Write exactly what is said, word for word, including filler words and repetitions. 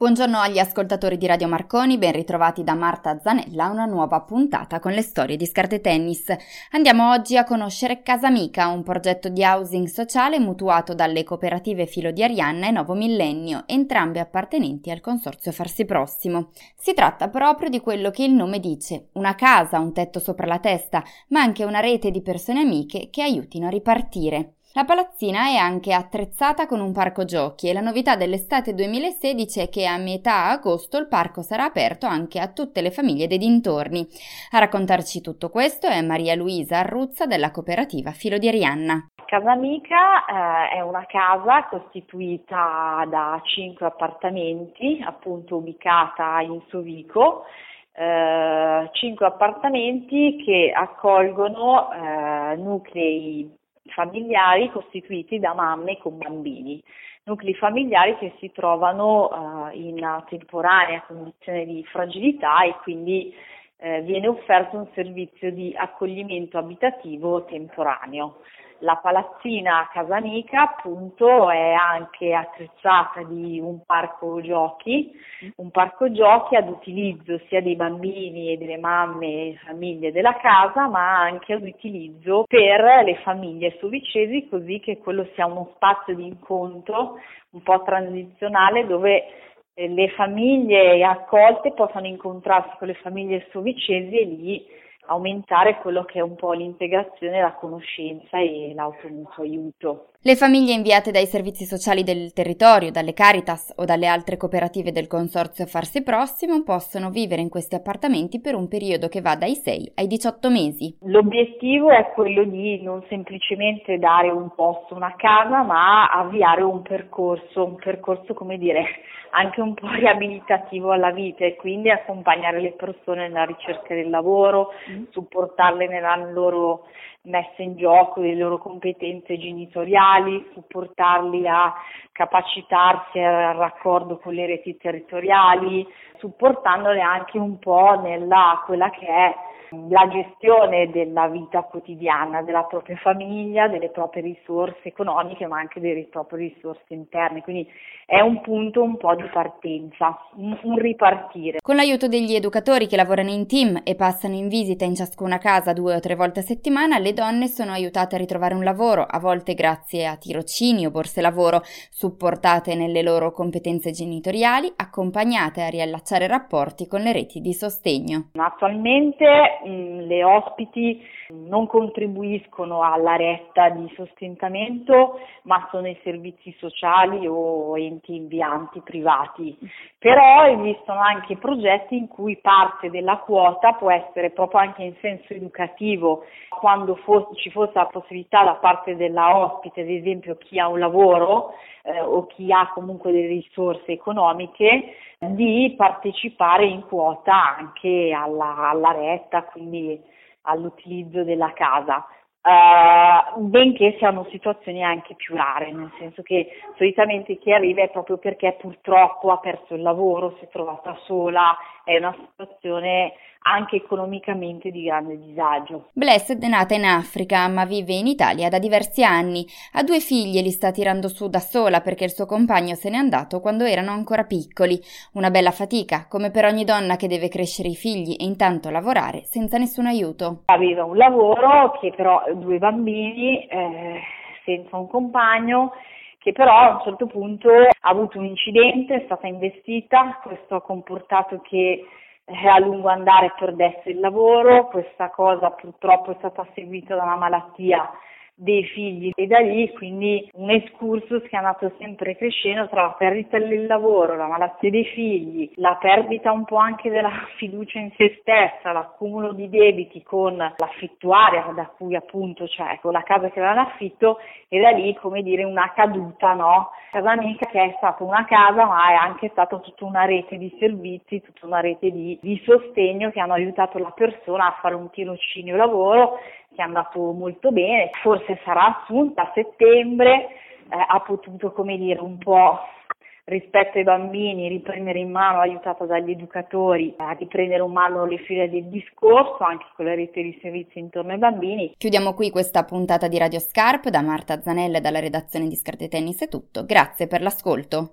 Buongiorno agli ascoltatori di Radio Marconi, ben ritrovati da Marta Zanella a una nuova puntata con le storie di Scarpe Tennis. Andiamo oggi a conoscere Casa Amica, un progetto di housing sociale mutuato dalle cooperative Filo di Arianna e Nuovo Millennio, entrambe appartenenti al consorzio Farsi Prossimo. Si tratta proprio di quello che il nome dice, una casa, un tetto sopra la testa, ma anche una rete di persone amiche che aiutino a ripartire. La palazzina è anche attrezzata con un parco giochi e la novità dell'estate duemilasedici è che a metà agosto il parco sarà aperto anche a tutte le famiglie dei dintorni. A raccontarci tutto questo è Maria Luisa Arruzza della cooperativa Filo di Arianna. Casa Amica eh, è una casa costituita da cinque appartamenti, appunto ubicata in Suvico, eh, cinque appartamenti che accolgono eh, nuclei familiari costituiti da mamme con bambini, nuclei familiari che si trovano eh, in temporanea condizione di fragilità e quindi eh, viene offerto un servizio di accoglimento abitativo temporaneo. La palazzina Casa Amica appunto è anche attrezzata di un parco giochi, un parco giochi ad utilizzo sia dei bambini e delle mamme e famiglie della casa, ma anche ad utilizzo per le famiglie suvicesi, così che quello sia uno spazio di incontro un po' transizionale dove le famiglie accolte possano incontrarsi con le famiglie suvicesi e lì aumentare quello che è un po' l'integrazione, la conoscenza e l'autoaiuto. Le famiglie inviate dai servizi sociali del territorio, dalle Caritas o dalle altre cooperative del consorzio Farsi Prossimo possono vivere in questi appartamenti per un periodo che va dai sei ai diciotto mesi. L'obiettivo è quello di non semplicemente dare un posto, una casa, ma avviare un percorso, un percorso come dire anche un po' riabilitativo alla vita e quindi accompagnare le persone nella ricerca del lavoro, supportarle nella loro messa in gioco delle loro competenze genitoriali, supportarli a capacitarsi al raccordo con le reti territoriali, supportandole anche un po' nella quella che è la gestione della vita quotidiana, della propria famiglia, delle proprie risorse economiche, ma anche delle proprie risorse interne. Quindi è un punto un po' di partenza, un ripartire. Con l'aiuto degli educatori che lavorano in team e passano in visita in ciascuna casa due o tre volte a settimana, le donne sono aiutate a ritrovare un lavoro, a volte grazie a tirocini o borse lavoro, supportate nelle loro competenze genitoriali, accompagnate a riallacciare rapporti con le reti di sostegno. Attualmente le ospiti non contribuiscono alla retta di sostentamento, ma sono i servizi sociali o enti invianti privati. Però esistono anche progetti in cui parte della quota può essere proprio anche in senso educativo, quando fosse, ci fosse la possibilità da parte della ospite, ad esempio chi ha un lavoro eh, o chi ha comunque delle risorse economiche, di partecipare in quota anche alla, alla retta, quindi all'utilizzo della casa, uh, benché siano situazioni anche più rare, nel senso che solitamente chi arriva è proprio perché purtroppo ha perso il lavoro, si è trovata sola, è una situazione anche economicamente di grande disagio. Blessed è nata in Africa ma vive in Italia da diversi anni, ha due figli e li sta tirando su da sola perché il suo compagno se n'è andato quando erano ancora piccoli, una bella fatica come per ogni donna che deve crescere i figli e intanto lavorare senza nessun aiuto. Aveva un lavoro, che però due bambini eh, senza un compagno, che però a un certo punto ha avuto un incidente, è stata investita, questo ha comportato che a lungo andare perdesse il lavoro, questa cosa purtroppo è stata seguita da una malattia dei figli e da lì quindi un excursus che è andato sempre crescendo tra la perdita del lavoro, la malattia dei figli, la perdita un po' anche della fiducia in se stessa, l'accumulo di debiti con l'affittuaria da cui appunto cioè con la casa che aveva l'affitto e da lì come dire una caduta, no? Casa Amica che è stata una casa ma è anche stata tutta una rete di servizi, tutta una rete di, di sostegno che hanno aiutato la persona a fare un tirocinio lavoro che è andato molto bene, forse sarà assunta a settembre, eh, ha potuto come dire un po' rispetto ai bambini riprendere in mano, aiutata dagli educatori, a riprendere in mano le file del discorso, anche con le reti di servizi intorno ai bambini. Chiudiamo qui questa puntata di Radio Scarpe, da Marta Zanella e dalla redazione di Scarpe Tennis è tutto, grazie per l'ascolto.